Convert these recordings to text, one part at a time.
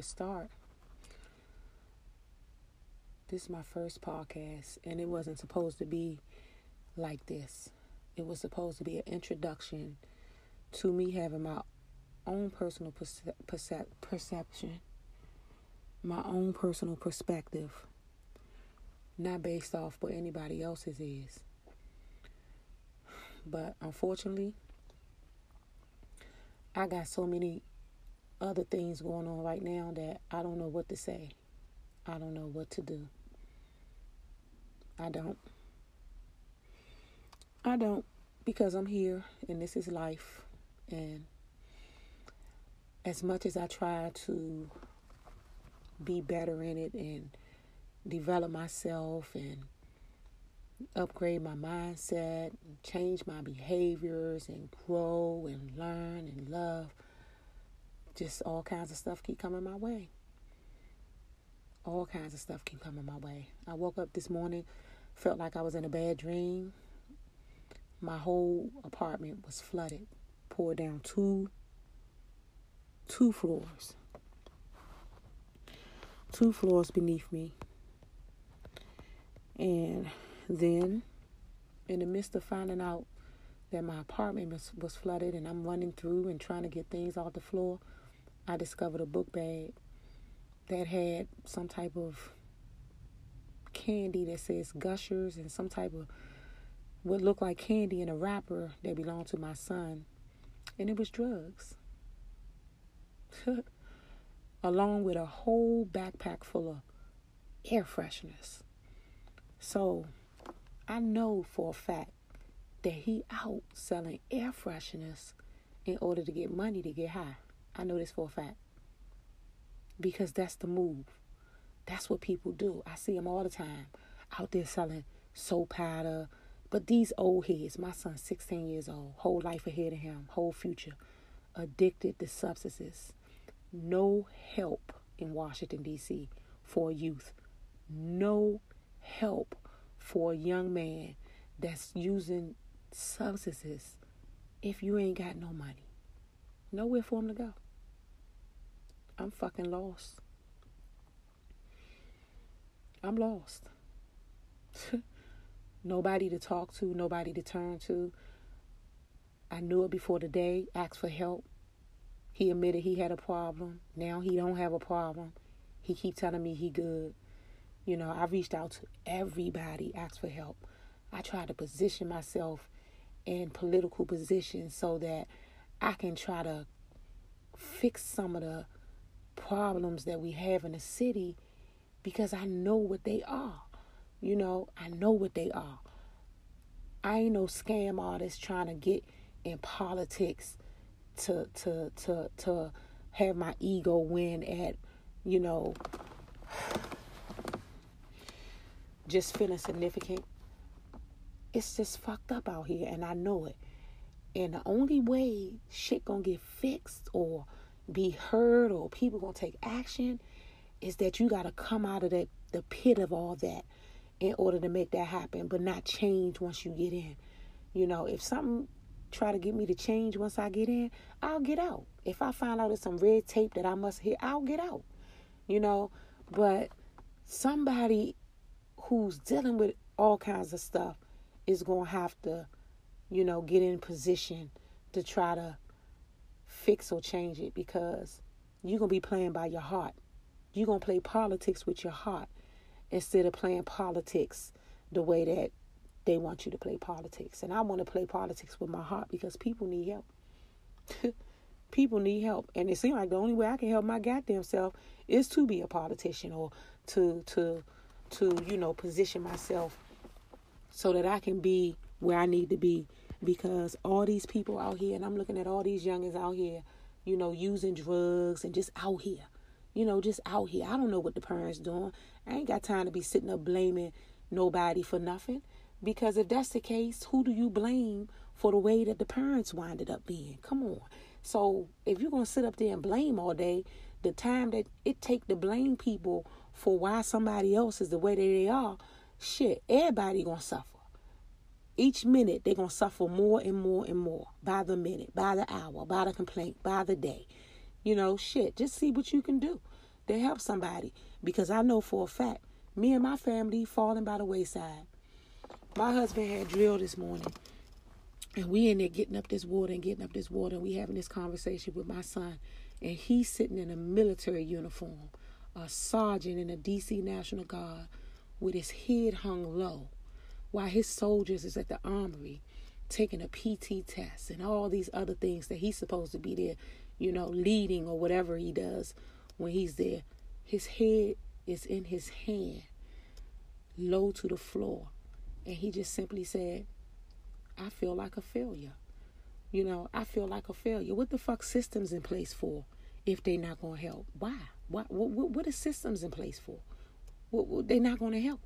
to start. This is my first podcast, and it wasn't supposed to be like this. It was supposed to be an introduction to me having my own personal perception, my own personal perspective, not based off what anybody else's is. But unfortunately, I got so many other things going on right now that I don't know what to say. I don't know what to do. I don't, because I'm here and this is life. And as much as I try to be better in it and develop myself and upgrade my mindset and change my behaviors and grow and learn and love, just all kinds of stuff keep coming my way. All kinds of stuff keep coming my way. I woke up this morning, felt like I was in a bad dream. My whole apartment was flooded, poured down two floors. Two floors beneath me. And then, in the midst of finding out that my apartment was flooded and I'm running through and trying to get things off the floor, I discovered a book bag that had some type of candy that says Gushers and some type of what looked like candy in a wrapper that belonged to my son. And it was drugs. Along with a whole backpack full of air fresheners. So I know for a fact that he out selling air fresheners in order to get money to get high. I know this for a fact. Because that's the move. That's what people do. I see them all the time out there selling soap powder. But these old heads, my son's 16 years old, whole life ahead of him, whole future, addicted to substances. No help in Washington, D.C. for youth. No help for a young man that's using substances if you ain't got no money. Nowhere for him to go. I'm fucking lost. I'm lost. Nobody to talk to, nobody to turn to. I knew it before the day, asked for help. He admitted he had a problem. Now he don't have a problem. He keep telling me he good. You know, I reached out to everybody, asked for help. I tried to position myself in political positions so that I can try to fix some of the problems that we have in the city, because I know what they are. You know, I know what they are. I ain't no scam artist trying to get in politics to have my ego win at, you know, just feeling significant. It's just fucked up out here, and I know it. And the only way shit gonna get fixed or be heard or people gonna take action is that you gotta come out of the pit of all that in order to make that happen, but not change once you get in. You know, if something try to get me to change once I get in, I'll get out. If I find out there's some red tape that I must hit, I'll get out. You know, but somebody who's dealing with all kinds of stuff is gonna have to, you know, get in position to try to fix or change it, because you're going to be playing by your heart. You're going to play politics with your heart instead of playing politics the way that they want you to play politics. And I want to play politics with my heart, because people need help. People need help. And it seems like the only way I can help my goddamn self is to be a politician or to you know, position myself so that I can be where I need to be. Because all these people out here, and I'm looking at all these youngins out here, you know, using drugs and just out here. You know, just out here. I don't know what the parents doing. I ain't got time to be sitting up blaming nobody for nothing. Because if that's the case, who do you blame for the way that the parents winded up being? Come on. So if you're going to sit up there and blame all day, the time that it take to blame people for why somebody else is the way that they are, shit, everybody going to suffer. Each minute, they're going to suffer more and more and more, by the minute, by the hour, by the complaint, by the day. You know, shit, just see what you can do. to help somebody, because I know for a fact, me and my family falling by the wayside. My husband had drill this morning, and we in there getting up this water, and we having this conversation with my son, and he's sitting in a military uniform, a sergeant in the D.C. National Guard, with his head hung low, while his soldiers is at the armory taking a PT test and all these other things that he's supposed to be there, you know, leading or whatever he does when he's there. His head is in his hand, low to the floor. And he just simply said, I feel like a failure. You know, I feel like a failure. What the fuck systems in place for if they're not going to help? Why? What are systems in place for? They're not going to help.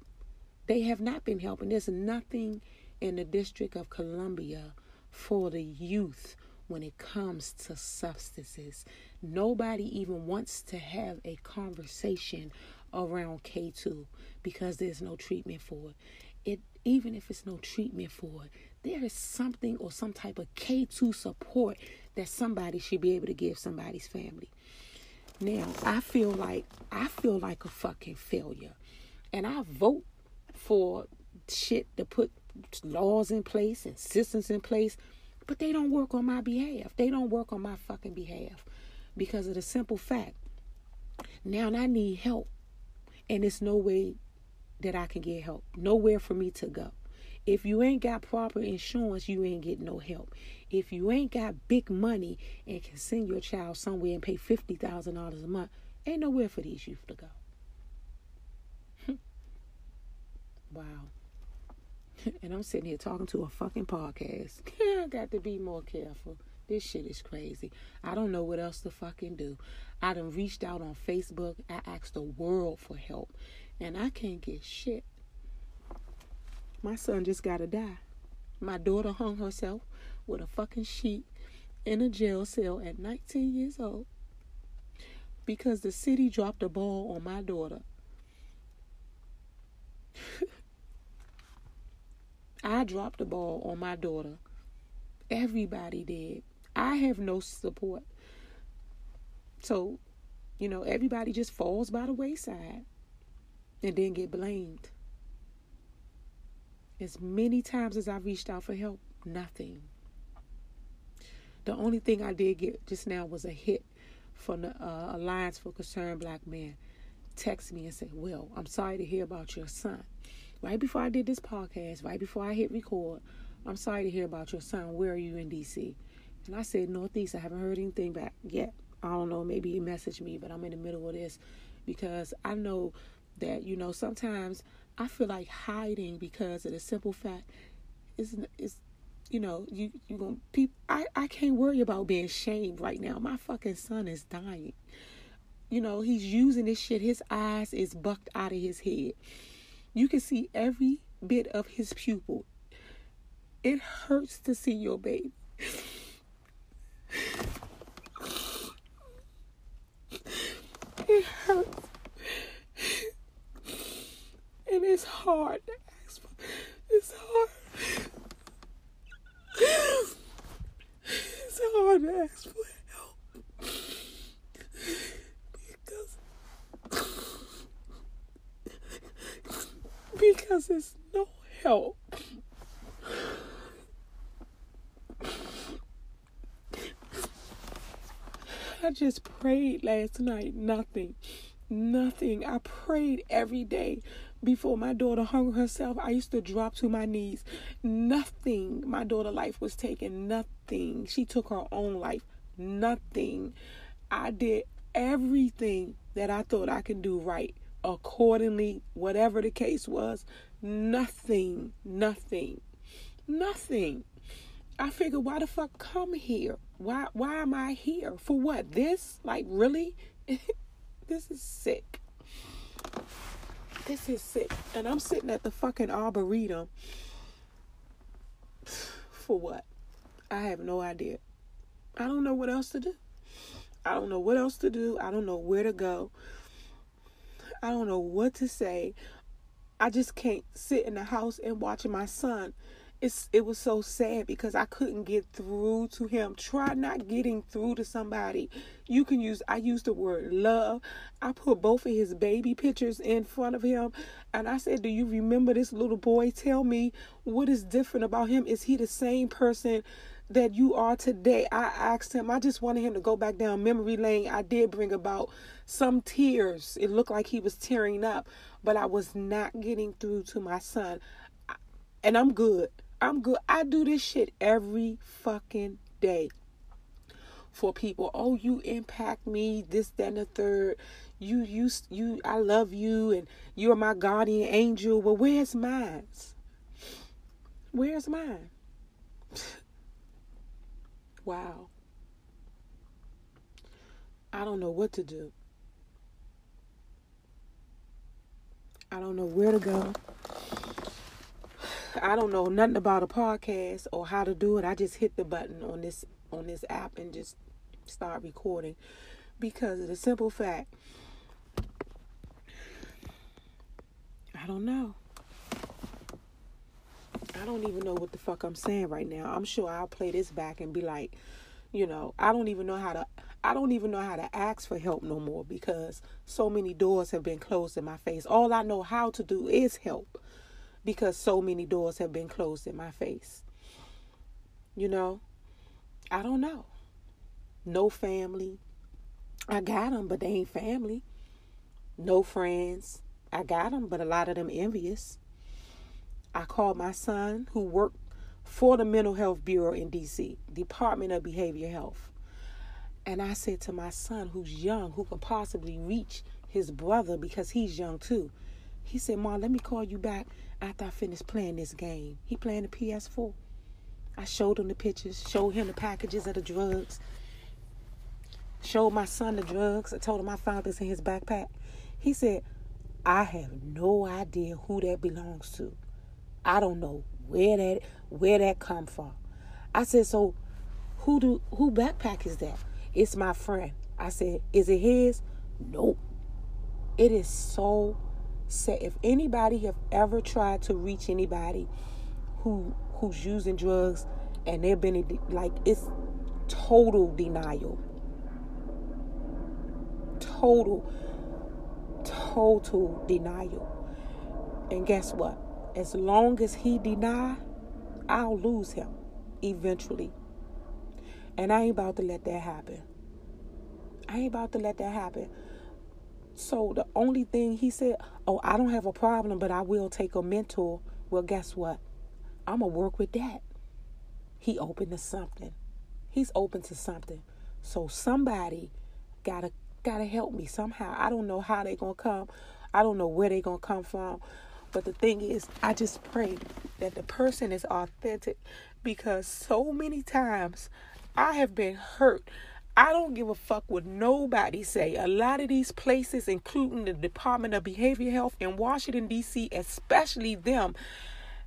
They have not been helping. There's nothing in the District of Columbia for the youth when it comes to substances. Nobody even wants to have a conversation around K2 because there's no treatment for it. Even if it's no treatment for it, there is something or some type of K2 support that somebody should be able to give somebody's family. Now, I feel like a fucking failure. And I vote for shit to put laws in place and systems in place, but they don't work on my behalf. They don't work on my fucking behalf because of the simple fact. Now I need help, and there's no way that I can get help. Nowhere for me to go. If you ain't got proper insurance, you ain't getting no help. If you ain't got big money and can send your child somewhere and pay $50,000 a month, ain't nowhere for these youth to go. Wow. And I'm sitting here talking to a fucking podcast. I got to be more careful. This shit is crazy. I don't know what else to fucking do. I done reached out on Facebook. I asked the world for help. And I can't get shit. My son just gotta die. My daughter hung herself with a fucking sheet in a jail cell at 19 years old because the city dropped the ball on my daughter. I dropped the ball on my daughter. Everybody did. I have no support. So, you know, everybody just falls by the wayside and then get blamed. As many times as I reached out for help, nothing. The only thing I did get just now was a hit from the Alliance for Concerned Black Men. Text me and say, well, I'm sorry to hear about your son. Right before I did this podcast, right before I hit record, I'm sorry to hear about your son. Where are you in D.C.? And I said, Northeast. I haven't heard anything back yet. I don't know. Maybe he messaged me, but I'm in the middle of this because I know that, you know, sometimes I feel like hiding because of the simple fact is, you know, you gonna people. I can't worry about being shamed right now. My fucking son is dying. You know, he's using this shit. His eyes is bucked out of his head. You can see every bit of his pupil. It hurts to see your baby. It hurts. And it's hard to ask for. It's hard. It's hard to ask for help. Because there's no help. I just prayed last night. Nothing. I prayed every day. Before my daughter hung herself, I used to drop to my knees. Nothing. My daughter's life was taken. Nothing. She took her own life. Nothing. I did everything that I thought I could do right. Accordingly, whatever the case was, nothing. I figured, why the fuck come here? Why am I here? For what? This? Like, really? This is sick. And I'm sitting at the fucking Arboretum. For what? I have no idea. I don't know what else to do. I don't know where to go. I don't know what to say. I just can't sit in the house and watch my son it was so sad because I couldn't get through to him. Try not getting through to somebody. I used the word love. I put both of his baby pictures in front of him. And I said, do you remember this little boy? Tell me, what is different about him? Is he the same person that you are today? I asked him. I just wanted him to go back down memory lane. I did bring about some tears. It looked like he was tearing up, but I was not getting through to my son. And I'm good. I do this shit every fucking day for people. Oh, you impact me, this, that, and the third. You I love you, and you're my guardian angel. Well, where's mine? Where's mine? Wow. I don't know what to do. I don't know where to go. I don't know nothing about a podcast or how to do it. I just hit the button on this app and just start recording because of the simple fact, I don't know. I don't even know what the fuck I'm saying right now. I'm sure I'll play this back and be like, you know, I don't even know how to ask for help no more because so many doors have been closed in my face. All I know how to do is help because so many doors have been closed in my face. You know, I don't know. No family. I got them, but they ain't family. No friends. I got them, but a lot of them envious. I called my son who worked for the Mental Health Bureau in D.C., Department of Behavioral Health. And I said to my son, who's young, who can possibly reach his brother because he's young too. He said, Mom, let me call you back after I finish playing this game. He playing the PS4. I showed him the pictures, showed him the packages of the drugs, showed my son the drugs. I told him I found this in his backpack. He said, I have no idea who that belongs to. I don't know where that come from. I said, so who backpack is that? It's my friend. I said, is it his? Nope. It is so sad. If anybody have ever tried to reach anybody who's using drugs and they've been like, it's total denial. Total denial. And guess what? As long as he deny, I'll lose him eventually. And I ain't about to let that happen. So the only thing he said, oh, I don't have a problem, but I will take a mentor. Well, guess what? I'm going to work with that. He open to something. He's open to something. So somebody gotta help me somehow. I don't know how they going to come. I don't know where they going to come from. But the thing is, I just pray that the person is authentic because so many times I have been hurt. I don't give a fuck what nobody say. A lot of these places, including the Department of Behavioral Health in Washington, D.C., especially them,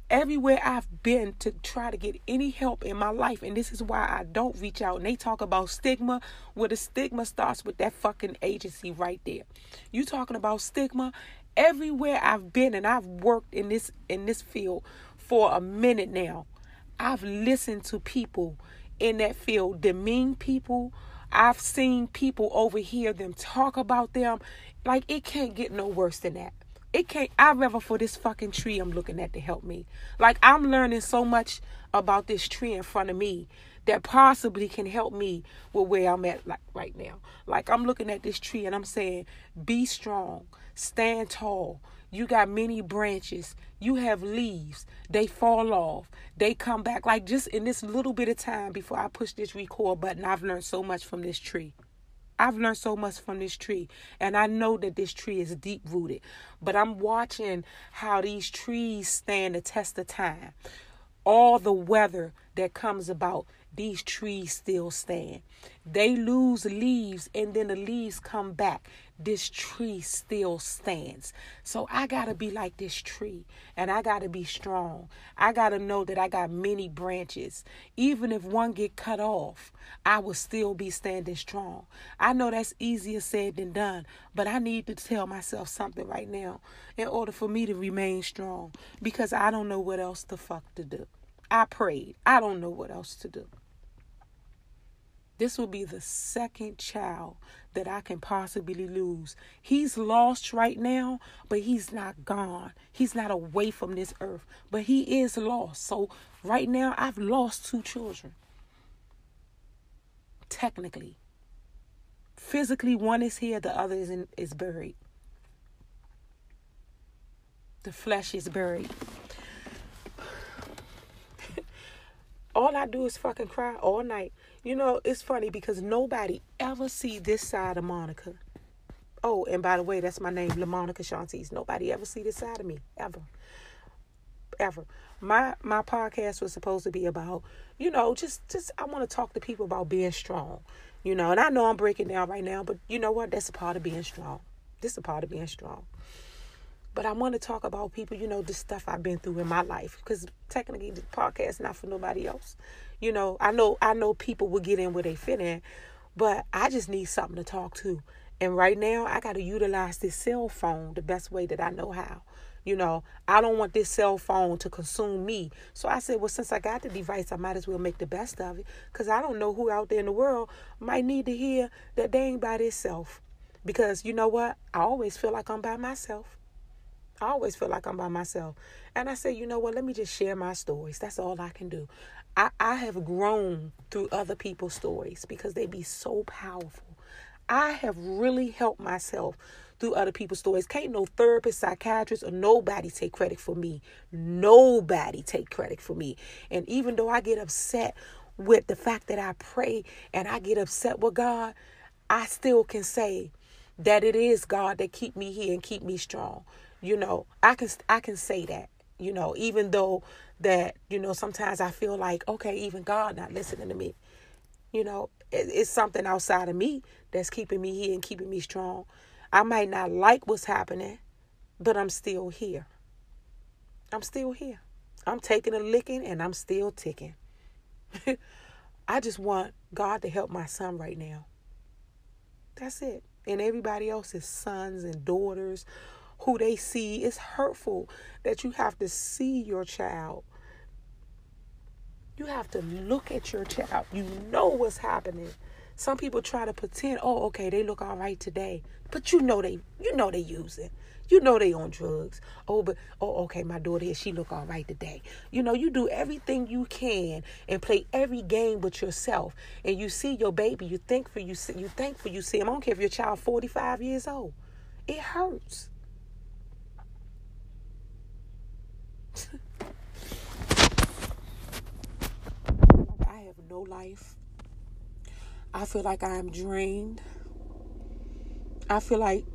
everywhere I've been to try to get any help in my life. And this is why I don't reach out. And they talk about stigma. Well, the stigma starts with that fucking agency right there. You talking about stigma? Everywhere I've been, and I've worked in this field for a minute now, I've listened to people in that field demean people. I've seen people overhear them talk about them. Like, it can't get no worse than that. It can't. I'd rather for this fucking tree I'm looking at to help me. Like, I'm learning so much about this tree in front of me that possibly can help me with where I'm at like right now. Like, I'm looking at this tree and I'm saying, be strong, stand tall. You got many branches. You have leaves. They fall off. They come back. Like, just in this little bit of time before I push this record button, I've learned so much from this tree. And I know that this tree is deep rooted. But I'm watching how these trees stand the test of time. All the weather that comes about, these trees still stand. They lose leaves and then the leaves come back. This tree still stands. So I got to be like this tree and I got to be strong. I got to know that I got many branches. Even if one get cut off, I will still be standing strong. I know that's easier said than done, but I need to tell myself something right now in order for me to remain strong because I don't know what else the fuck to do. I prayed. I don't know what else to do. This will be the second child that I can possibly lose. He's lost right now, but he's not gone. He's not away from this earth, but he is lost. So right now, I've lost two children. Technically. Physically, one is here, the other is buried. The flesh is buried. All I do is fucking cry all night. You know, it's funny because nobody ever see this side of Monica. Oh, and by the way, that's my name, LaMonica Shantese. Nobody ever see this side of me, ever. Ever. My podcast was supposed to be about, you know, just I want to talk to people about being strong. You know, and I know I'm breaking down right now, but you know what? That's a part of being strong. This is a part of being strong. But I want to talk about people, you know, the stuff I've been through in my life. Because technically, the podcast is not for nobody else. You know, I know people will get in where they fit in. But I just need something to talk to. And right now, I got to utilize this cell phone the best way that I know how. You know, I don't want this cell phone to consume me. So I said, well, since I got the device, I might as well make the best of it. Because I don't know who out there in the world might need to hear that they ain't by themselves. Because you know what? I always feel like I'm by myself. I always feel like I'm by myself. And I say, you know what, let me just share my stories. That's all I can do. I have grown through other people's stories because they be so powerful. I have really helped myself through other people's stories. Can't no therapist, psychiatrist, or nobody take credit for me. Nobody take credit for me. And even though I get upset with the fact that I pray and I get upset with God, I still can say that it is God that keep me here and keep me strong. You know, I can say that, you know, even though that, you know, sometimes I feel like, okay, even God not listening to me, you know, it's something outside of me that's keeping me here and keeping me strong. I might not like what's happening, but I'm still here. I'm still here. I'm taking a licking and I'm still ticking. I just want God to help my son right now. That's it. And everybody else's sons and daughters who they see. It's hurtful that you have to see your child. You have to look at your child. You know what's happening. Some people try to pretend, oh, okay, they look all right today. But you know they using. You know they on drugs. Oh, okay, my daughter here, she look all right today. You know, you do everything you can and play every game with yourself. And you see your baby, you thankful you see him. I don't care if your child 45 years old. It hurts. I have no life. I feel like I am drained. I feel like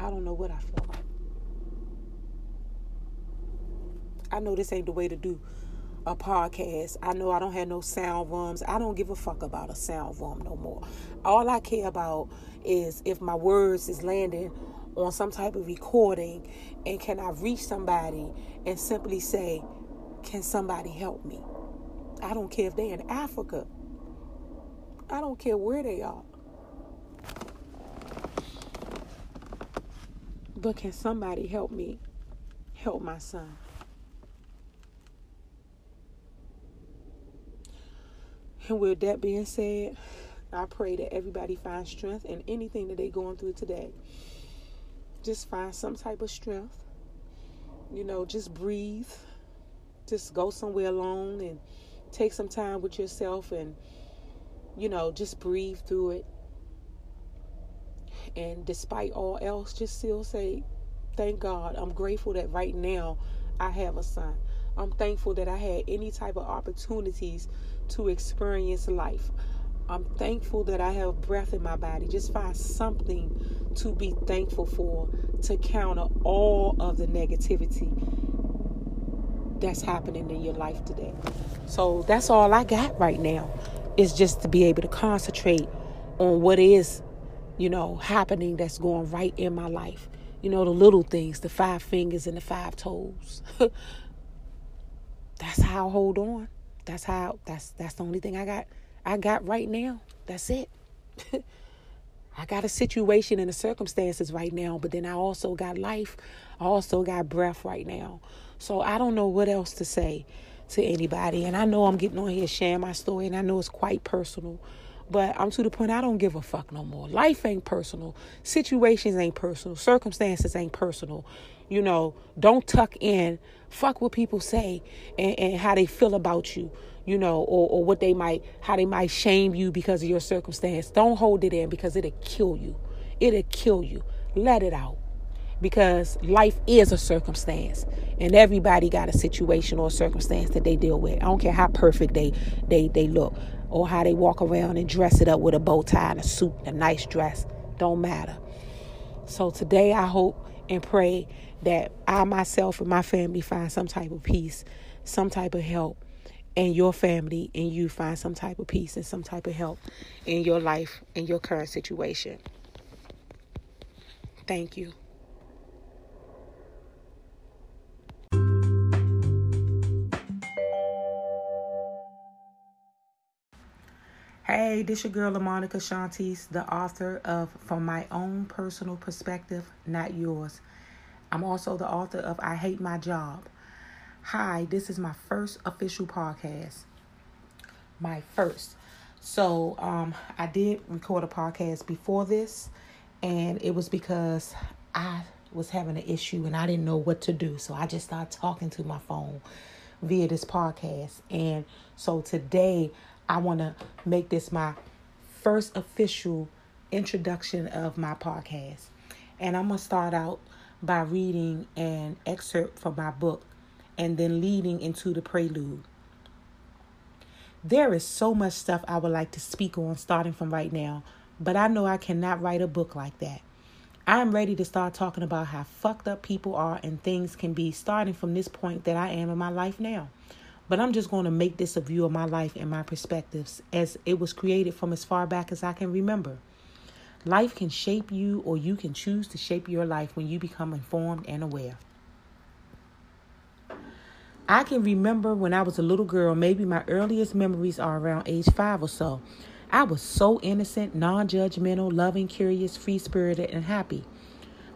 I don't know what I feel like. I know this ain't the way to do a podcast. I know I don't have no sound rooms. I don't give a fuck about a sound room no more. All I care about is if my words is landing on some type of recording, and can I reach somebody and simply say, can somebody help me? I don't care if they're in Africa. I don't care where they are. But can somebody help me? Help my son. And with that being said, I pray that everybody finds strength in anything that they're going through today. Just find some type of strength, you know, just breathe, just go somewhere alone and take some time with yourself and, you know, just breathe through it. And despite all else, just still say, thank God. I'm grateful that right now I have a son. I'm thankful that I had any type of opportunities to experience life. I'm thankful that I have breath in my body. Just find something to be thankful for to counter all of the negativity that's happening in your life today. So that's all I got right now, is just to be able to concentrate on what is, you know, happening that's going right in my life. You know, the little things, the five fingers and the five toes. That's how I hold on. That's the only thing I got right now. That's it. I got a situation and the circumstances right now, but then I also got life. I also got breath right now. So I don't know what else to say to anybody. And I know I'm getting on here sharing my story, and I know it's quite personal. But I'm to the point I don't give a fuck no more. Life ain't personal. Situations ain't personal. Circumstances ain't personal. You know, don't tuck in. Fuck what people say and how they feel about you, you know, or what they might, how they might shame you because of your circumstance. Don't hold it in, because it'll kill you. It'll kill you. Let it out. Because life is a circumstance, and everybody got a situation or a circumstance that they deal with. I don't care how perfect they look, or how they walk around and dress it up with a bow tie and a suit and a nice dress. Don't matter. So today I hope and pray that I myself and my family find some type of peace, some type of help, and your family and you find some type of peace and some type of help in your life, in your current situation. Thank you. Hey, this your girl LaMonica Shantese, the author of From My Own Personal Perspective, Not Yours. I'm also the author of I Hate My Job. Hi, this is my first official podcast. My first. So I did record a podcast before this, and it was because I was having an issue and I didn't know what to do. So I just started talking to my phone via this podcast. And so today, I want to make this my first official introduction of my podcast. And I'm going to start out by reading an excerpt from my book and then leading into the prelude. There is so much stuff I would like to speak on starting from right now, but I know I cannot write a book like that. I'm ready to start talking about how fucked up people are and things can be, starting from this point that I am in my life now. But I'm just going to make this a view of my life and my perspectives as it was created from as far back as I can remember. Life can shape you, or you can choose to shape your life when you become informed and aware. I can remember when I was a little girl, maybe my earliest memories are around age 5 or so. I was so innocent, non-judgmental, loving, curious, free-spirited, and happy.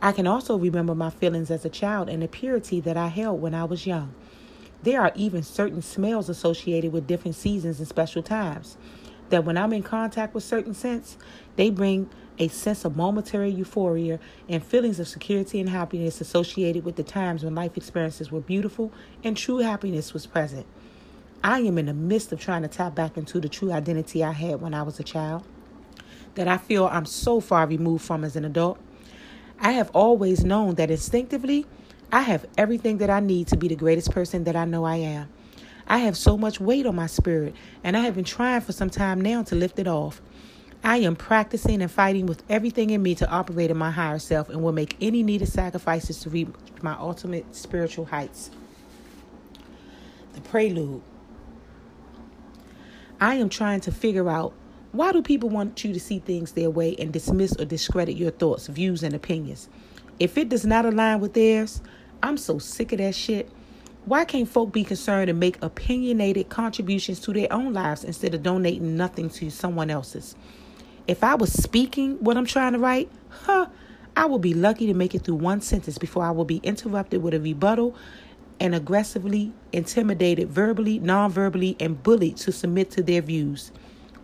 I can also remember my feelings as a child and the purity that I held when I was young. There are even certain smells associated with different seasons and special times that when I'm in contact with certain scents, they bring a sense of momentary euphoria and feelings of security and happiness associated with the times when life experiences were beautiful and true happiness was present. I am in the midst of trying to tap back into the true identity I had when I was a child that I feel I'm so far removed from as an adult. I have always known that instinctively, I have everything that I need to be the greatest person that I know I am. I have so much weight on my spirit, and I have been trying for some time now to lift it off. I am practicing and fighting with everything in me to operate in my higher self and will make any needed sacrifices to reach my ultimate spiritual heights. The prelude. I am trying to figure out, why do people want you to see things their way and dismiss or discredit your thoughts, views, and opinions? If it does not align with theirs, I'm so sick of that shit. Why can't folk be concerned and make opinionated contributions to their own lives instead of donating nothing to someone else's? If I was speaking what I'm trying to write, I would be lucky to make it through one sentence before I would be interrupted with a rebuttal and aggressively intimidated verbally, non-verbally, and bullied to submit to their views.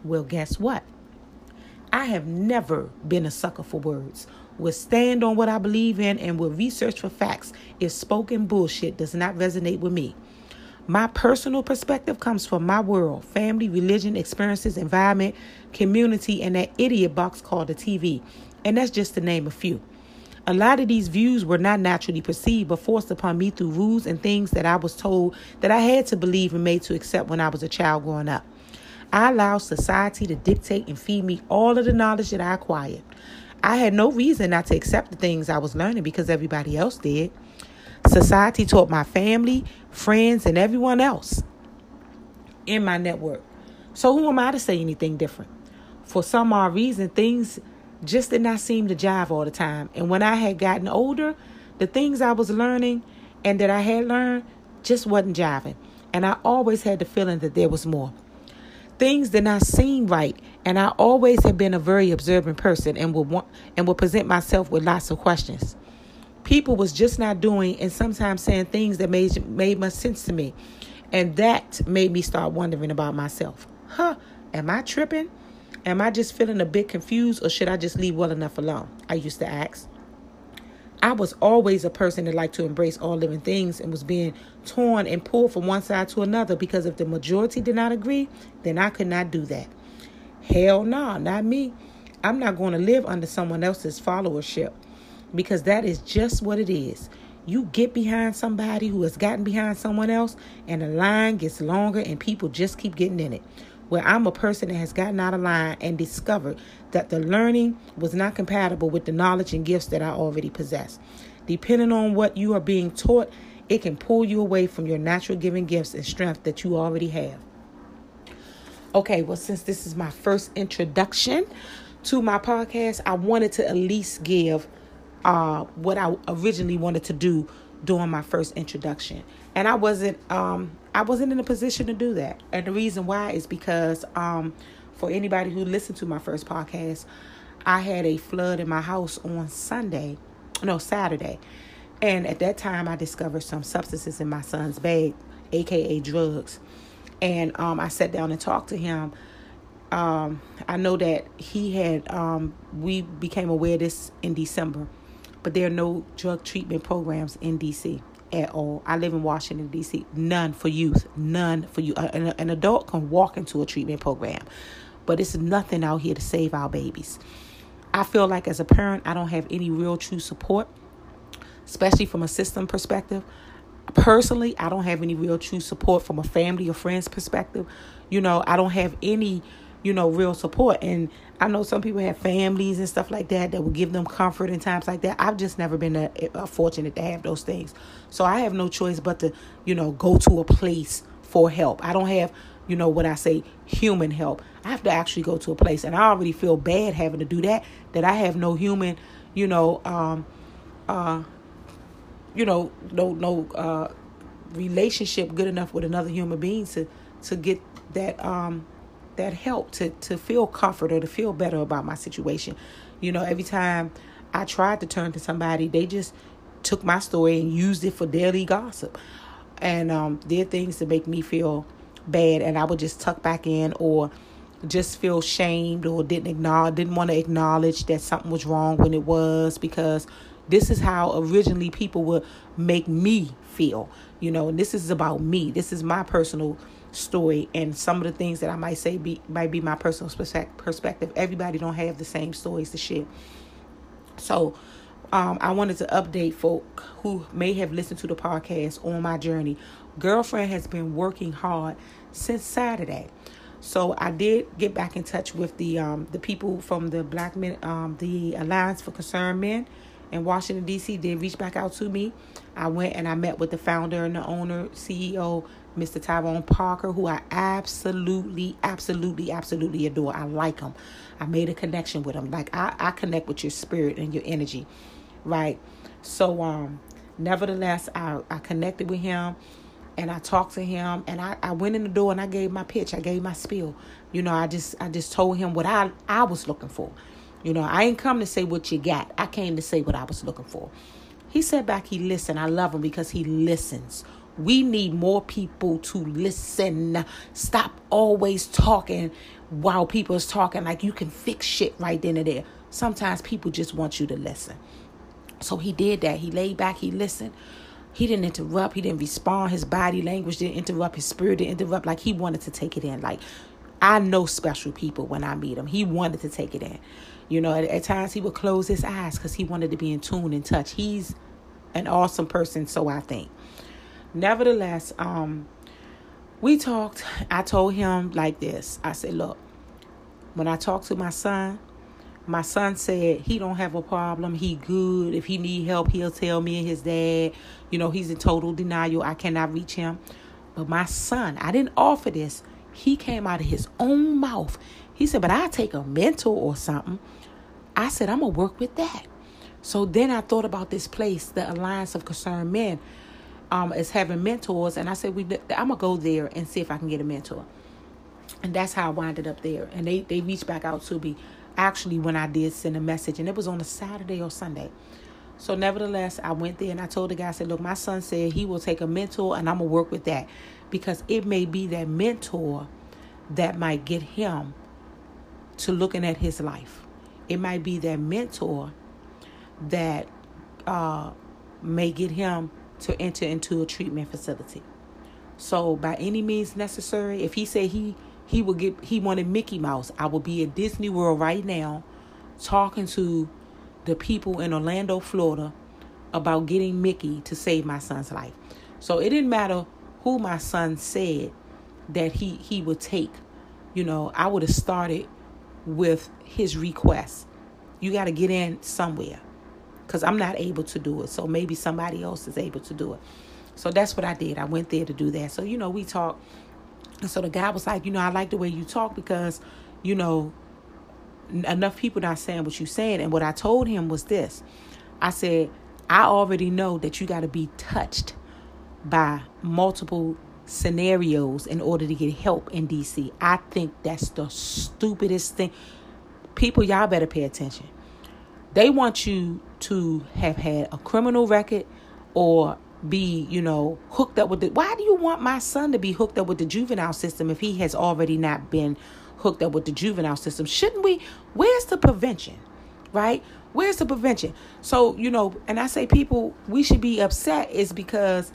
Well, guess what? I have never been a sucker for words. Will stand on what I believe in and will research for facts if spoken bullshit does not resonate with me. My personal perspective comes from my world, family, religion, experiences, environment, community, and that idiot box called the TV. And that's just to name a few. A lot of these views were not naturally perceived, but forced upon me through rules and things that I was told that I had to believe and made to accept when I was a child growing up. I allowed society to dictate and feed me all of the knowledge that I acquired. I had no reason not to accept the things I was learning because everybody else did. Society taught my family, friends, and everyone else in my network. So who am I to say anything different? For some odd reason, things just did not seem to jive all the time. And when I had gotten older, the things I was learning and that I had learned just wasn't jiving. And I always had the feeling that there was more. Things did not seem right, and I always have been a very observant person and would present myself with lots of questions. people was just not doing and sometimes saying things that made much sense to me. And that made me start wondering about myself. Am I tripping? Am I just feeling a bit confused, or should I just leave well enough alone? I used to ask. I was always a person that liked to embrace all living things and was being torn and pulled from one side to another, because if the majority did not agree, then I could not do that. Hell no, not me. I'm not going to live under someone else's followership, because that is just what it is. You get behind somebody who has gotten behind someone else, and the line gets longer and people just keep getting in it. Well, I'm a person that has gotten out of line and discovered that the learning was not compatible with the knowledge and gifts that I already possess. Depending on what you are being taught, it can pull you away from your natural given gifts and strength that you already have. Okay, well, since this is my first introduction to my podcast, I wanted to at least give what I originally wanted to do during my first introduction. And I wasn't in a position to do that. And the reason why is because for anybody who listened to my first podcast, I had a flood in my house on Saturday. And at that time, I discovered some substances in my son's bag, a.k.a. drugs. And I sat down and talked to him. I know that he had, we became aware of this in December, but there are no drug treatment programs in D.C., at all. I live in Washington, D.C. None for youth. None for you. An adult can walk into a treatment program, but it's nothing out here to save our babies. I feel like as a parent, I don't have any real true support, especially from a system perspective. Personally, I don't have any real true support from a family or friends perspective. You know, I don't have any, you know, real support. And I know some people have families and stuff like that that will give them comfort in times like that. I've just never been fortunate to have those things. So I have no choice but to, you know, go to a place for help. I don't have, you know, what I say, human help. I have to actually go to a place. And I already feel bad having to do that I have no human, no relationship good enough with another human being to get that helped to feel comfort or to feel better about my situation. You know, every time I tried to turn to somebody, they just took my story and used it for daily gossip and did things to make me feel bad. And I would just tuck back in or just feel shamed or didn't want to acknowledge that something was wrong when it was, because this is how originally people would make me feel, you know, and this is about me. This is my personal story, and some of the things that I might say might be my personal perspective. Everybody don't have the same stories to share. So I wanted to update folk who may have listened to the podcast on my journey. Girlfriend has been working hard since Saturday. So I did get back in touch with the people from the Black Men, the Alliance for Concerned Men in Washington, D.C. They reached back out to me. I went and I met with the founder and the owner, CEO, Mr. Tyrone Parker, who I absolutely adore. I like him. I made a connection with him. Like, I connect with your spirit and your energy, right? So, nevertheless, I connected with him, and I talked to him, and I went in the door, and I gave my pitch. I gave my spiel. You know, I just told him what I was looking for. You know, I ain't come to say what you got. I came to say what I was looking for. He sat back. He listened. I love him because he listens. We need more people to listen. Stop always talking while people is talking like you can fix shit right then and there. Sometimes people just want you to listen. So he did that. He laid back. He listened. He didn't interrupt. He didn't respond. His body language didn't interrupt. His spirit didn't interrupt. Like, he wanted to take it in. Like, I know special people when I meet him. He wanted to take it in. You know, at times he would close his eyes because he wanted to be in tune and touch. He's an awesome person, so I think. Nevertheless, we talked. I told him like this. I said, look, when I talked to my son said he don't have a problem. He good. If he need help, he'll tell me and his dad. You know, he's in total denial. I cannot reach him. But my son, I didn't offer this. He came out of his own mouth. He said, but I'll take a mentor or something. I said, I'm going to work with that. So then I thought about this place, the Alliance of Concerned Men. Is having mentors, and I said, I'm gonna go there and see if I can get a mentor. And that's how I winded up there. And they reached back out to me, actually, when I did send a message, and it was on a Saturday or Sunday. So nevertheless, I went there and I told the guy, I said, look, my son said he will take a mentor and I'm going to work with that, because it may be that mentor that might get him to looking at his life. It might be that mentor that may get him to enter into a treatment facility. So by any means necessary, if he said he wanted Mickey Mouse, I will be at Disney World right now talking to the people in Orlando, Florida, about getting Mickey to save my son's life. So it didn't matter who my son said that he would take. You know, I would have started with his request. You got to get in somewhere, because I'm not able to do it. So maybe somebody else is able to do it. So that's what I did. I went there to do that. So, you know, we talked. And so the guy was like, you know, I like the way you talk, because, you know, enough people not saying what you're saying. And what I told him was this. I said, I already know that you got to be touched by multiple scenarios in order to get help in DC. I think that's the stupidest thing. People, y'all better pay attention. They want you to have had a criminal record or be, you know, hooked up with the... Why do you want my son to be hooked up with the juvenile system if he has already not been hooked up with the juvenile system? Shouldn't we... Where's the prevention, right? Where's the prevention? So, you know, and I say, people, we should be upset is because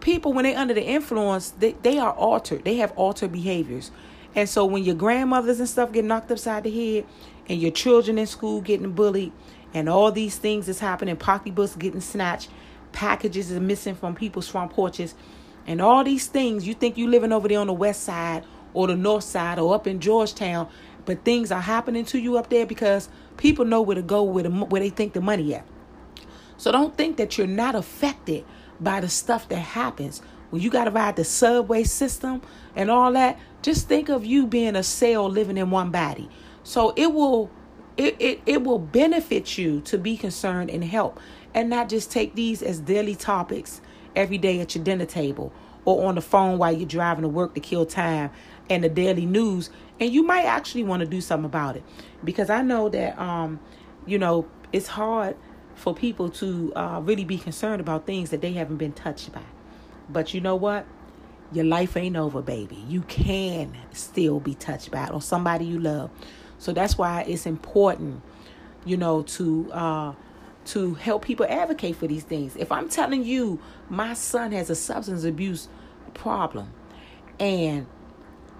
people, when they're under the influence, they are altered. They have altered behaviors. And so when your grandmothers and stuff get knocked upside the head and your children in school getting bullied and all these things is happening, pocketbooks getting snatched, packages are missing from people's front porches, and all these things, you think you living over there on the west side or the north side or up in Georgetown, but things are happening to you up there because people know where to go, where they think the money at. So don't think that you're not affected by the stuff that happens. When you got to ride the subway system and all that, just think of you being a cell living in one body. So it will benefit you to be concerned and help, and not just take these as daily topics every day at your dinner table or on the phone while you're driving to work to kill time and the daily news. And you might actually want to do something about it, because I know that, you know, it's hard for people to really be concerned about things that they haven't been touched by. But you know what? Your life ain't over, baby. You can still be touched by it, or somebody you love. So that's why it's important, you know, to help people advocate for these things. If I'm telling you my son has a substance abuse problem and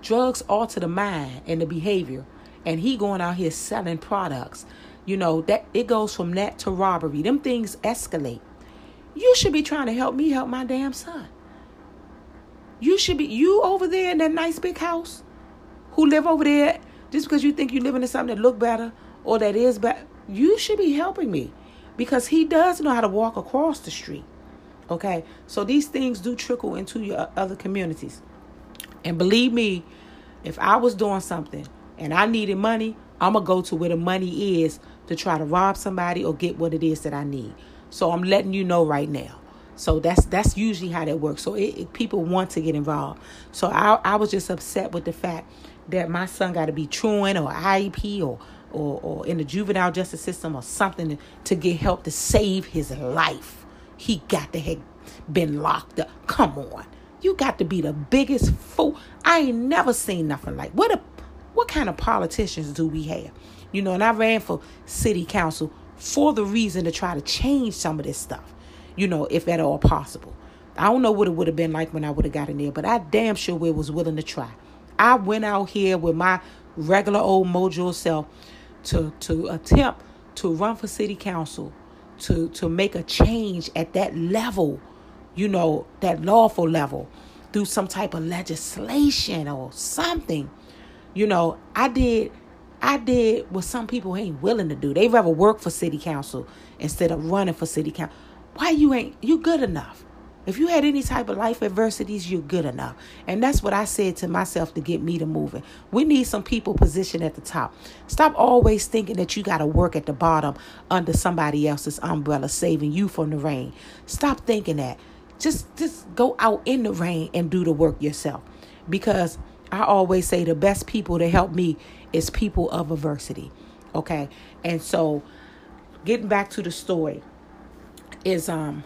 drugs alter the mind and the behavior, and he going out here selling products, you know, that it goes from that to robbery. Them things escalate. You should be trying to help me help my damn son. You should be, you over there in that nice big house who live over there, just because you think you're living in something that look better or that is better, you should be helping me, because he does know how to walk across the street. Okay? So these things do trickle into your other communities. And believe me, if I was doing something and I needed money, I'm going to go to where the money is to try to rob somebody or get what it is that I need. So I'm letting you know right now. So that's usually how that works. So people want to get involved. So I was just upset with the fact that my son got to be truant or IEP or in the juvenile justice system or something to get help to save his life. He got to have been locked up. Come on. You got to be the biggest fool. I ain't never seen nothing like. What kind of politicians do we have? You know, and I ran for city council for the reason to try to change some of this stuff, you know, if at all possible. I don't know what it would have been like when I would have gotten there, but I damn sure was willing to try. I went out here with my regular old mojo self to attempt to run for city council, to make a change at that level, you know, that lawful level, through some type of legislation or something. You know, I did what some people ain't willing to do. They rather work for city council instead of running for city council. Why you good enough? If you had any type of life adversities, you're good enough. And that's what I said to myself to get me to moving. We need some people positioned at the top. Stop always thinking that you got to work at the bottom under somebody else's umbrella, saving you from the rain. Stop thinking that. Just go out in the rain and do the work yourself. Because I always say the best people to help me is people of adversity. Okay? And so getting back to the story is, I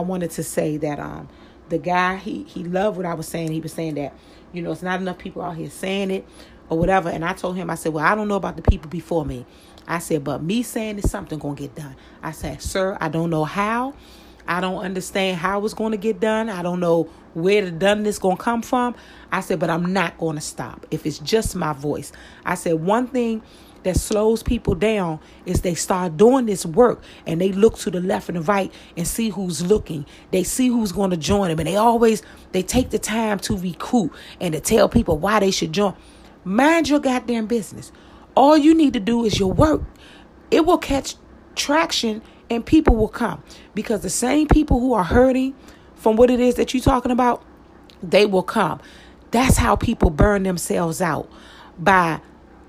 wanted to say that, the guy, he loved what I was saying. He was saying that, you know, it's not enough people out here saying it or whatever. And I told him, I said, well, I don't know about the people before me. I said, but me saying it's something going to get done. I said, sir, I don't know how. I don't understand how it's going to get done. I don't know where the doneness is going to come from. I said, but I'm not going to stop if it's just my voice. I said, one thing that slows people down is they start doing this work and they look to the left and the right and see who's looking. They see who's going to join them. And they take the time to recruit and to tell people why they should join. Mind your goddamn business. All you need to do is your work. It will catch traction and people will come, because the same people who are hurting from what it is that you're talking about, they will come. That's how people burn themselves out, by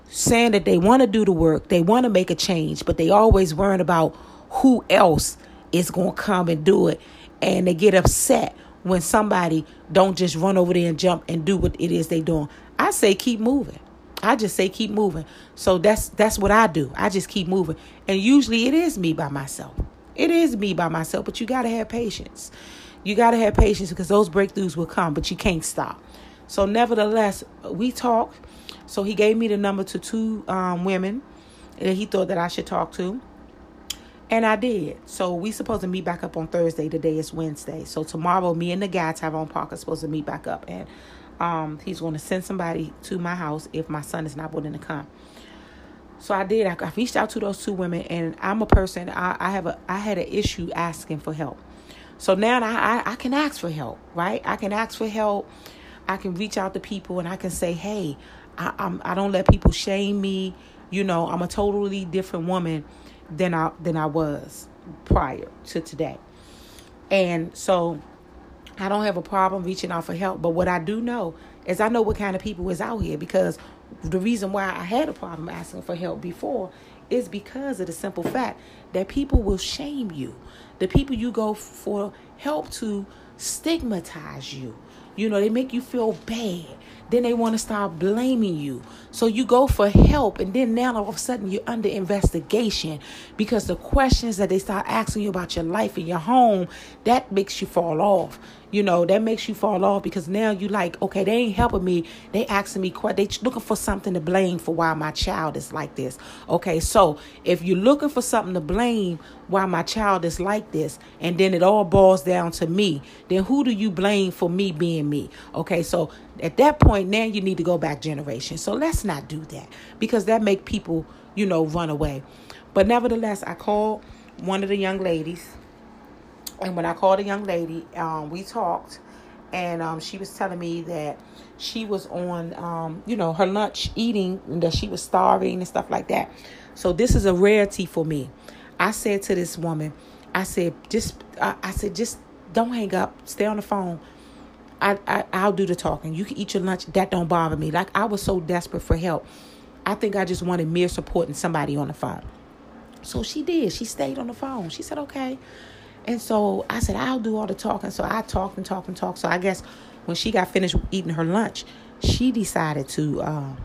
saying that they want to do the work, they want to make a change, but they always worrying about who else is going to come and do it. And they get upset when somebody don't just run over there and jump and do what it is they doing. I say keep moving. I just say keep moving. So that's what I do. I just keep moving. And usually it is me by myself. It is me by myself, but you got to have patience. You got to have patience, because those breakthroughs will come, but you can't stop. So nevertheless, we talk. So he gave me the number to two women that he thought that I should talk to. And I did. So we supposed to meet back up on Thursday. Today is Wednesday. So tomorrow, me and the guy, Tyrone Parker, supposed to meet back up. And he's going to send somebody to my house if my son is not willing to come. So I did. I reached out to those two women, and I'm a person. I had an issue asking for help. So now I can ask for help, right? I can ask for help. I can reach out to people, and I can say, hey, I don't let people shame me. You know, I'm a totally different woman than I was prior to today. And so I don't have a problem reaching out for help. But what I do know is I know what kind of people is out here, because the reason why I had a problem asking for help before is because of the simple fact that people will shame you. The people you go for help to stigmatize you. You know, they make you feel bad. Then they want to start blaming you. So you go for help, and then now all of a sudden you're under investigation, because the questions that they start asking you about your life and your home, that makes you fall off. You know, that makes you fall off, because now you like, okay, they ain't helping me. They asking me, they looking for something to blame for why my child is like this. Okay, so if you're looking for something to blame why my child is like this, and then it all boils down to me, then who do you blame for me being me? Okay, so at that point, now you need to go back generation. So let's not do that, because that make people, you know, run away. But nevertheless, I called one of the young ladies. And when I called the young lady, we talked, and she was telling me that she was on, you know, her lunch eating, and that she was starving and stuff like that. So this is a rarity for me. I said to this woman, I said, just don't hang up. Stay on the phone. I'll do the talking. You can eat your lunch. That don't bother me. Like, I was so desperate for help. I think I just wanted mere support and somebody on the phone. So she did. She stayed on the phone. She said, okay. And so I said, I'll do all the talking. So I talked and talked and talked. So I guess when she got finished eating her lunch, she decided to,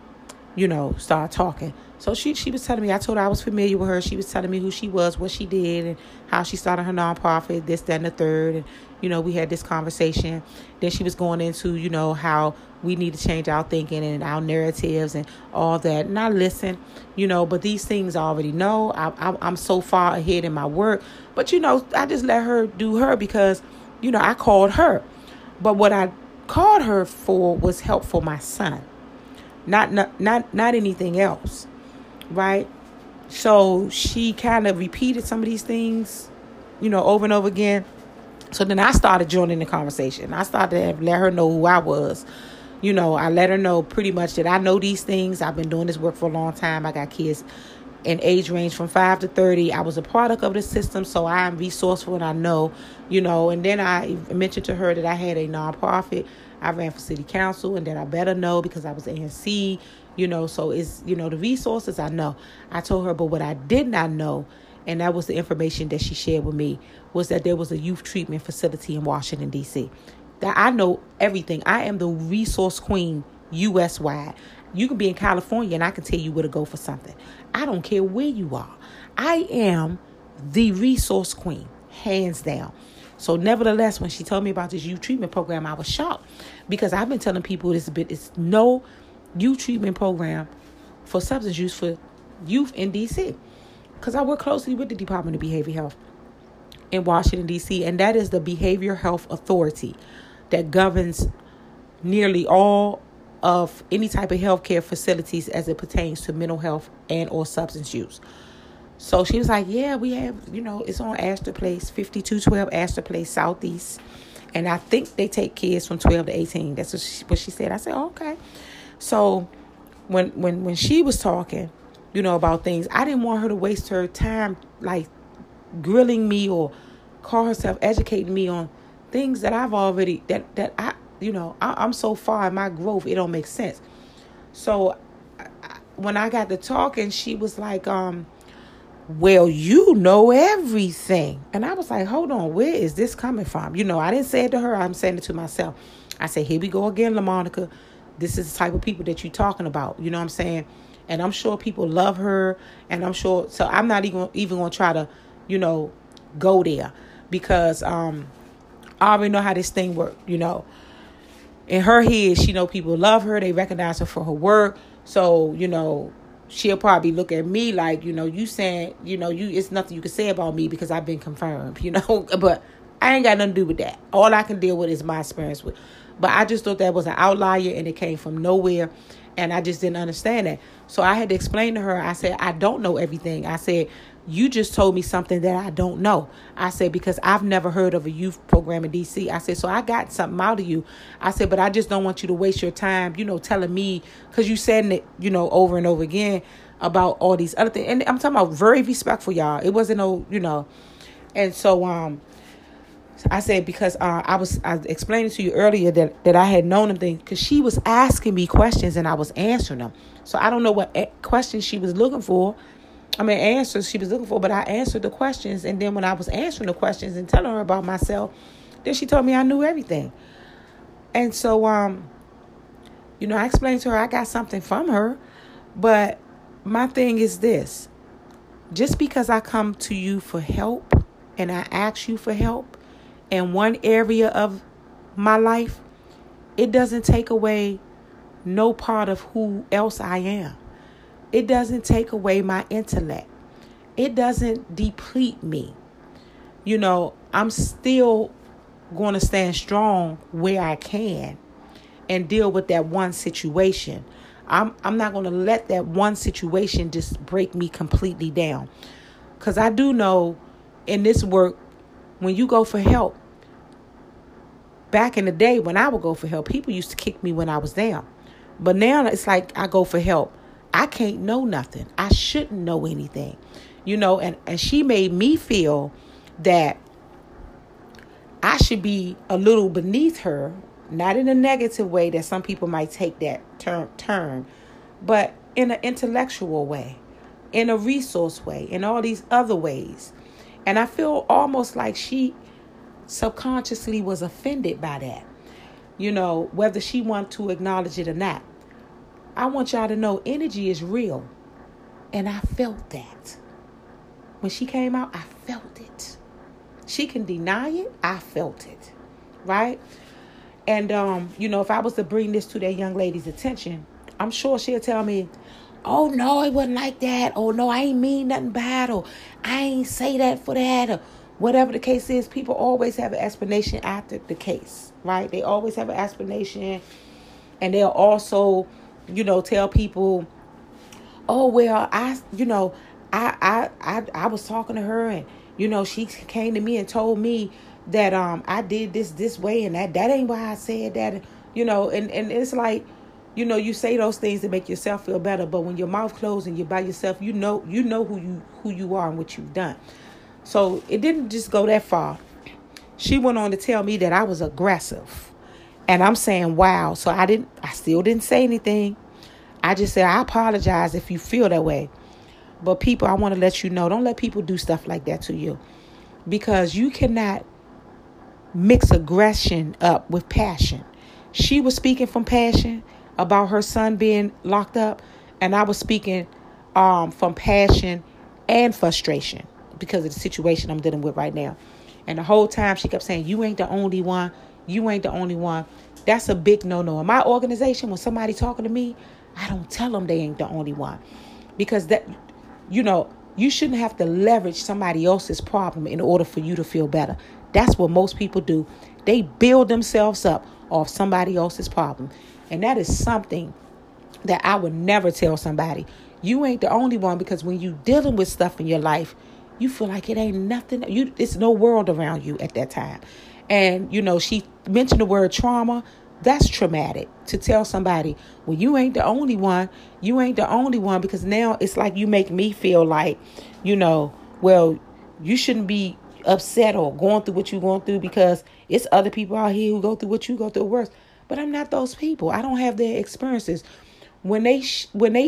you know, start talking. So she was telling me, I told her I was familiar with her. She was telling me who she was, what she did, and how she started her nonprofit, this, that, and the third. And, you know, we had this conversation. Then she was going into, you know, how we need to change our thinking and our narratives and all that. And I listen, you know, but these things I already know. I'm so far ahead in my work. But, you know, I just let her do her, because, you know, I called her. But what I called her for was help for my son. Not anything else. Right. So she kind of repeated some of these things, you know, over and over again. So then I started joining the conversation. I started to let her know who I was. You know, I let her know pretty much that I know these things. I've been doing this work for a long time. I got kids in age range from 5 to 30. I was a product of the system, so I am resourceful and I know, you know. And then I mentioned to her that I had a nonprofit. I ran for city council, and that I better know because I was ANC, you know, so it's, you know, the resources I know. I told her, but what I did not know, and that was the information that she shared with me, was that there was a youth treatment facility in Washington, D.C. That I know everything. I am the resource queen U.S.-wide. You can be in California and I can tell you where to go for something. I don't care where you are. I am the resource queen, hands down. So nevertheless, when she told me about this youth treatment program, I was shocked, because I've been telling people this bit. It's no youth treatment program for substance use for youth in D.C. because I work closely with the Department of Behavioral Health in Washington, D.C., and that is the behavioral health authority that governs nearly all of any type of healthcare facilities as it pertains to mental health and or substance use. So she was like, yeah, we have, you know, it's on Astor Place, 5212 Astor Place Southeast. And I think they take kids from 12 to 18. That's what she said. I said, oh, okay. So when she was talking, you know, about things, I didn't want her to waste her time, like, grilling me or call herself educating me on things that I've already, that I, you know, I'm so far in my growth, it don't make sense. So when I got to talking, she was like, well, you know everything. And I was like, hold on, where is this coming from? You know, I didn't say it to her. I'm saying it to myself. I said, here we go again, LaMonica. This is the type of people that you're talking about. You know what I'm saying? And I'm sure people love her. And I'm sure, so I'm not even going to try to, you know, go there, because I already know how this thing works. You know, in her head, she know people love her. They recognize her for her work. So, you know, she'll probably look at me like, you know, you saying, you know, you, it's nothing you can say about me because I've been confirmed, you know, but I ain't got nothing to do with that. All I can deal with is my experience with, but I just thought that was an outlier and it came from nowhere. And I just didn't understand that. So I had to explain to her. I said, I don't know everything. I said, you just told me something that I don't know. I said, because I've never heard of a youth program in D.C. I said, so I got something out of you. I said, but I just don't want you to waste your time, you know, telling me, because you said it, you know, over and over again about all these other things. And I'm talking about very respectful, y'all. It wasn't no, you know. And so I said, because I explained to you earlier that I had known them things, because she was asking me questions and I was answering them. So I don't know what questions she was looking for. I mean, answers she was looking for, but I answered the questions. And then when I was answering the questions and telling her about myself, then she told me I knew everything. And so, you know, I explained to her I got something from her. But my thing is this. Just because I come to you for help and I ask you for help in one area of my life, it doesn't take away no part of who else I am. It doesn't take away my intellect. It doesn't deplete me. You know, I'm still going to stand strong where I can and deal with that one situation. I'm not going to let that one situation just break me completely down. Because I do know in this work, when you go for help, back in the day when I would go for help, people used to kick me when I was down. But now it's like I go for help, I can't know nothing. I shouldn't know anything, you know, and she made me feel that I should be a little beneath her, not in a negative way that some people might take that term, but in an intellectual way, in a resource way, in all these other ways. And I feel almost like she subconsciously was offended by that, you know, whether she wanted to acknowledge it or not. I want y'all to know energy is real. And I felt that. When she came out, I felt it. She can deny it. I felt it. Right? And, you know, if I was to bring this to that young lady's attention, I'm sure she'll tell me, oh, no, it wasn't like that. Oh, no, I ain't mean nothing bad. Or I ain't say that for that. Or whatever the case is, people always have an explanation after the case. Right? They always have an explanation. And they'll also, you know, tell people, oh, well, I was talking to her and, you know, she came to me and told me that I did this way and that ain't why I said that, you know, and it's like, you know, you say those things to make yourself feel better. But when your mouth closed and you're by yourself, you know who you are and what you've done. So it didn't just go that far. She went on to tell me that I was aggressive. And I'm saying, wow. So I still didn't say anything. I just said, I apologize if you feel that way. But people, I want to let you know, don't let people do stuff like that to you. Because you cannot mix aggression up with passion. She was speaking from passion about her son being locked up. And I was speaking from passion and frustration. because of the situation I'm dealing with right now. And the whole time she kept saying, you ain't the only one. You ain't the only one. That's a big no-no. In my organization, when somebody talking to me, I don't tell them they ain't the only one. Because that, you know, you shouldn't have to leverage somebody else's problem in order for you to feel better. That's what most people do. They build themselves up off somebody else's problem. And that is something that I would never tell somebody. You ain't the only one, because when you dealing with stuff in your life, you feel like it ain't nothing. It's no world around you at that time. And, you know, she mentioned the word trauma. That's traumatic to tell somebody, well, you ain't the only one. You ain't the only one, because now it's like you make me feel like, you know, well, you shouldn't be upset or going through what you're going through, because it's other people out here who go through what you go through worse. But I'm not those people. I don't have their experiences. When they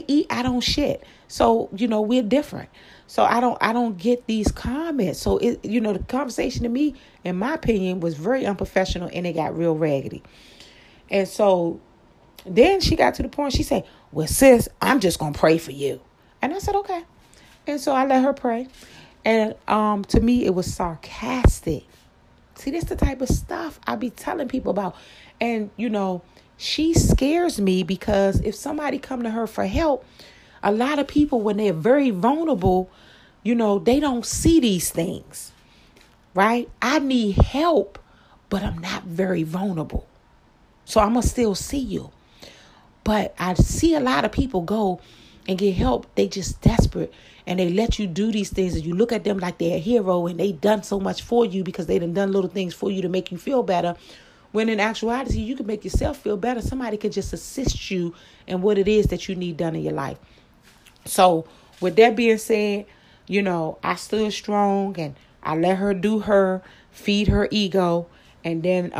eat, I don't shit. So, you know, we're different. So I don't get these comments. So, you know, the conversation to me, in my opinion, was very unprofessional, and it got real raggedy. And so then she got to the point, she said, well, sis, I'm just going to pray for you. And I said, okay. And so I let her pray. And to me, it was sarcastic. See, this is the type of stuff I be telling people about. And, you know, she scares me, because if somebody come to her for help, a lot of people, when they're very vulnerable, you know, they don't see these things, right? I need help, but I'm not very vulnerable. So I'm going to still see you. But I see a lot of people go and get help. They just desperate, and they let you do these things, and you look at them like they're a hero, and they done so much for you, because they done little things for you to make you feel better. When in actuality, you can make yourself feel better. Somebody could just assist you in what it is that you need done in your life. So with that being said, you know, I stood strong, and I let her do her, feed her ego. And then,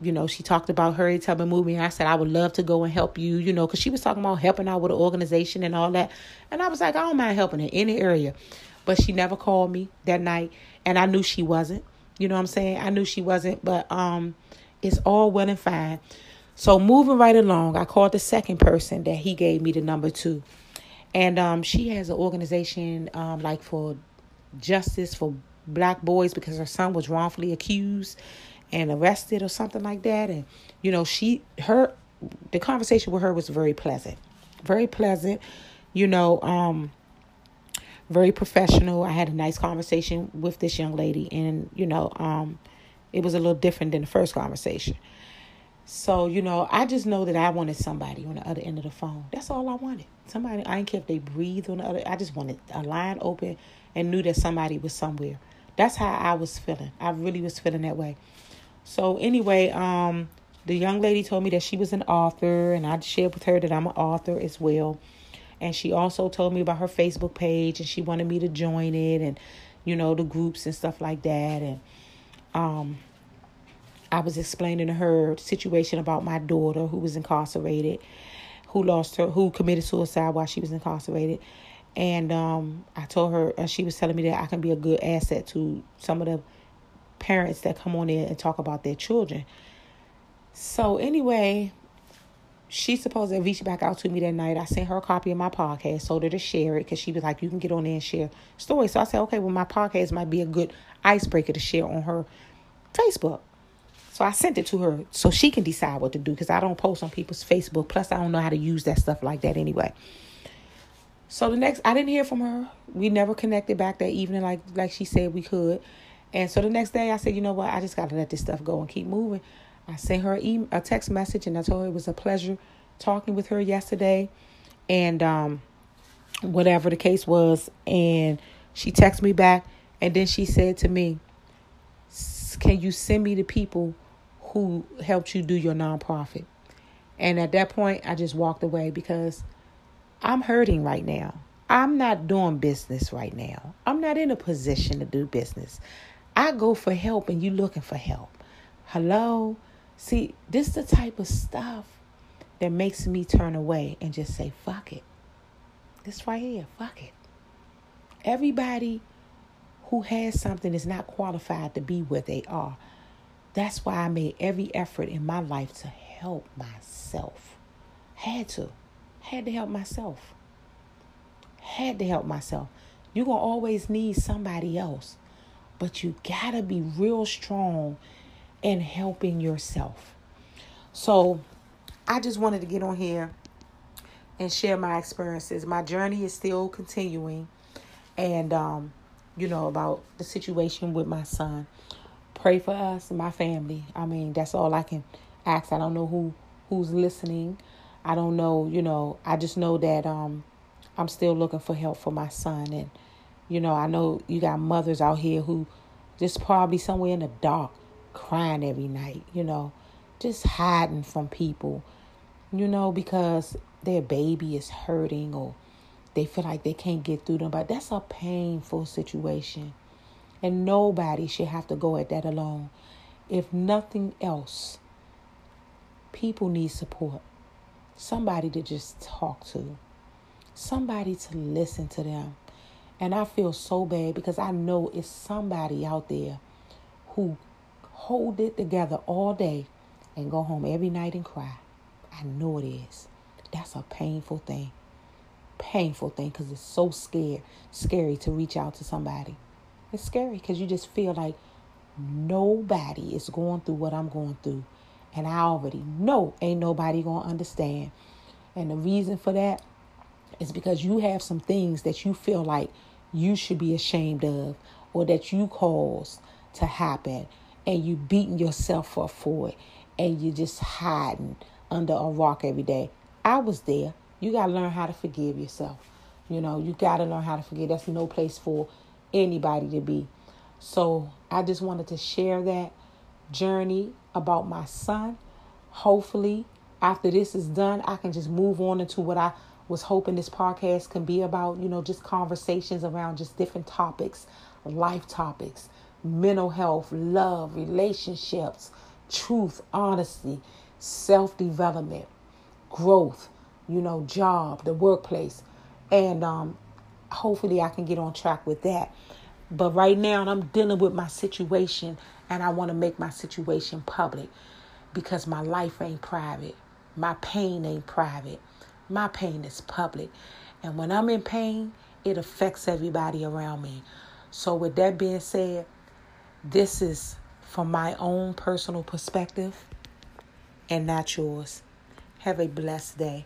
you know, she talked about Harriet Tubman movie. And I said, I would love to go and help you, you know, because she was talking about helping out with an organization and all that. And I was like, I don't mind helping in any area. But she never called me that night. And I knew she wasn't. You know what I'm saying? I knew she wasn't. But, it's all well and fine. So moving right along, I called the second person that he gave me the number to. And she has an organization like for justice for black boys, because her son was wrongfully accused and arrested or something like that. And, you know, the conversation with her was very pleasant. Very pleasant, you know, very professional. I had a nice conversation with this young lady, and, you know, it was a little different than the first conversation. So, you know, I just know that I wanted somebody on the other end of the phone. That's all I wanted. Somebody, I didn't care if they breathed on the other. I just wanted a line open and knew that somebody was somewhere. That's how I was feeling. I really was feeling that way. So anyway, the young lady told me that she was an author, and I shared with her that I'm an author as well. And she also told me about her Facebook page, and she wanted me to join it, and, you know, the groups and stuff like that. And, I was explaining to her the situation about my daughter who was incarcerated, who committed suicide while she was incarcerated. And, I told her, and she was telling me that I can be a good asset to some of the parents that come on in and talk about their children. So anyway, she's supposed to reach back out to me that night. I sent her a copy of my podcast, told her to share it, because she was like, you can get on there and share stories. So I said, okay, well, my podcast might be a good icebreaker to share on her Facebook. So I sent it to her so she can decide what to do, because I don't post on people's Facebook. Plus, I don't know how to use that stuff like that anyway. So I didn't hear from her. We never connected back that evening like she said we could. And so the next day I said, you know what? I just got to let this stuff go and keep moving. I sent her a text message, and I told her it was a pleasure talking with her yesterday, and whatever the case was. And she texted me back, and then she said to me, can you send me the people who helped you do your nonprofit? And at that point, I just walked away, because I'm hurting right now. I'm not doing business right now. I'm not in a position to do business. I go for help, and you looking for help. Hello? See, this is the type of stuff that makes me turn away and just say, fuck it. This right here, fuck it. Everybody who has something is not qualified to be where they are. That's why I made every effort in my life to help myself. Had to help myself. You're going to always need somebody else. But you got to be real strong in helping yourself. So I just wanted to get on here and share my experiences. My journey is still continuing. And, about the situation with my son. Pray for us, my family. I mean, that's all I can ask. I don't know who's listening. I don't know, I just know that I'm still looking for help for my son. And, I know you got mothers out here who just probably somewhere in the dark crying every night, just hiding from people, because their baby is hurting or they feel like they can't get through them. But that's a painful situation. And nobody should have to go at that alone. If nothing else, people need support. Somebody to just talk to. Somebody to listen to them. And I feel so bad because I know it's somebody out there who hold it together all day and go home every night and cry. I know it is. That's a painful thing. Painful thing because it's so scary to reach out to somebody. It's scary because you just feel like nobody is going through what I'm going through. And I already know ain't nobody going to understand. And the reason for that is because you have some things that you feel like you should be ashamed of or that you caused to happen. And you beating yourself up for it. And you're just hiding under a rock every day. I was there. You got to learn how to forgive yourself. You got to learn how to forgive. That's no place for anybody to be. So I just wanted to share that journey about my son. Hopefully, after this is done, I can just move on into what I was hoping this podcast can be about, just conversations around just different topics, life topics, mental health, love, relationships, truth, honesty, self-development, growth, job, the workplace. And hopefully I can get on track with that. But right now I'm dealing with my situation and I want to make my situation public because my life ain't private. My pain ain't private. My pain is public. And when I'm in pain, it affects everybody around me. So with that being said, this is from my own personal perspective and not yours. Have a blessed day.